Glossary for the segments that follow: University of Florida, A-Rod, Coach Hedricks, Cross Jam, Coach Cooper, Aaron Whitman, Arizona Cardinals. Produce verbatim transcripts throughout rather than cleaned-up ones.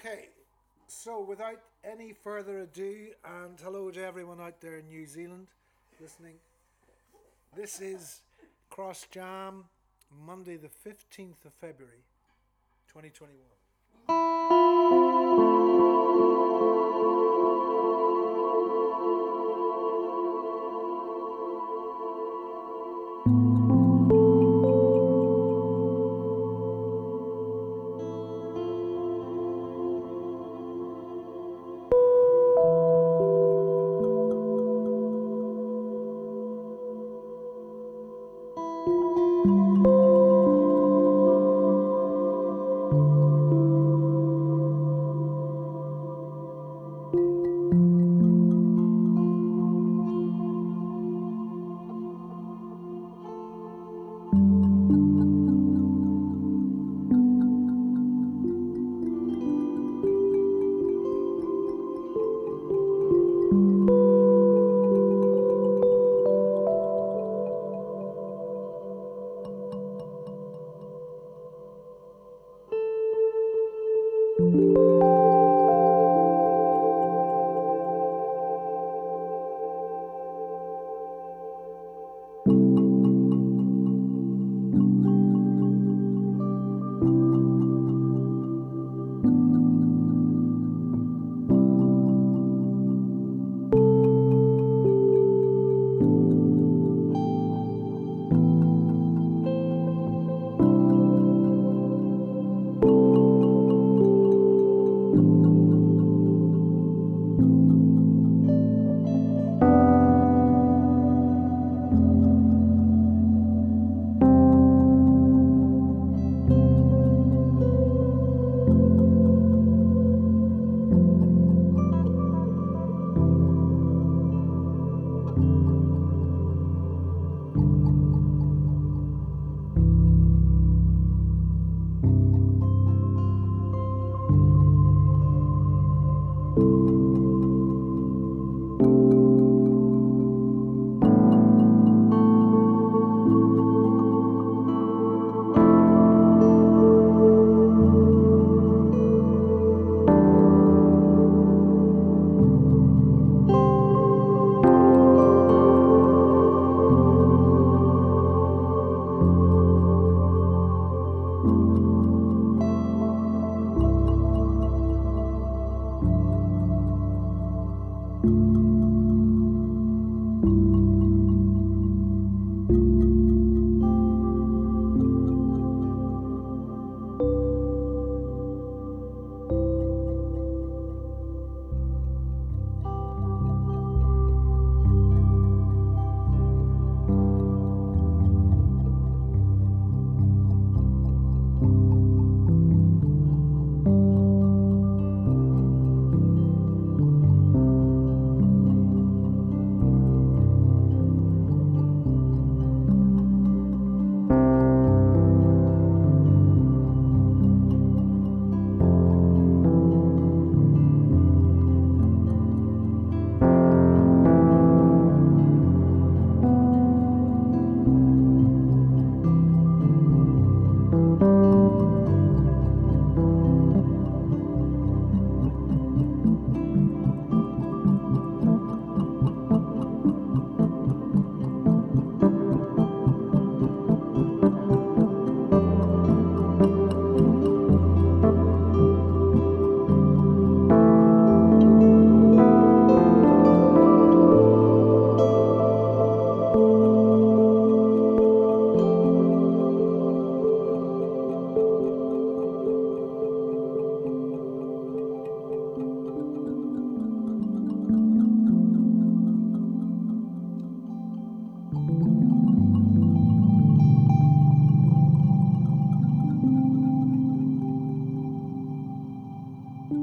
Okay, so without any further ado, and hello to everyone out there in New Zealand listening, this is Cross Jam, Monday the fifteenth of February, twenty twenty-one.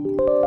Thank you.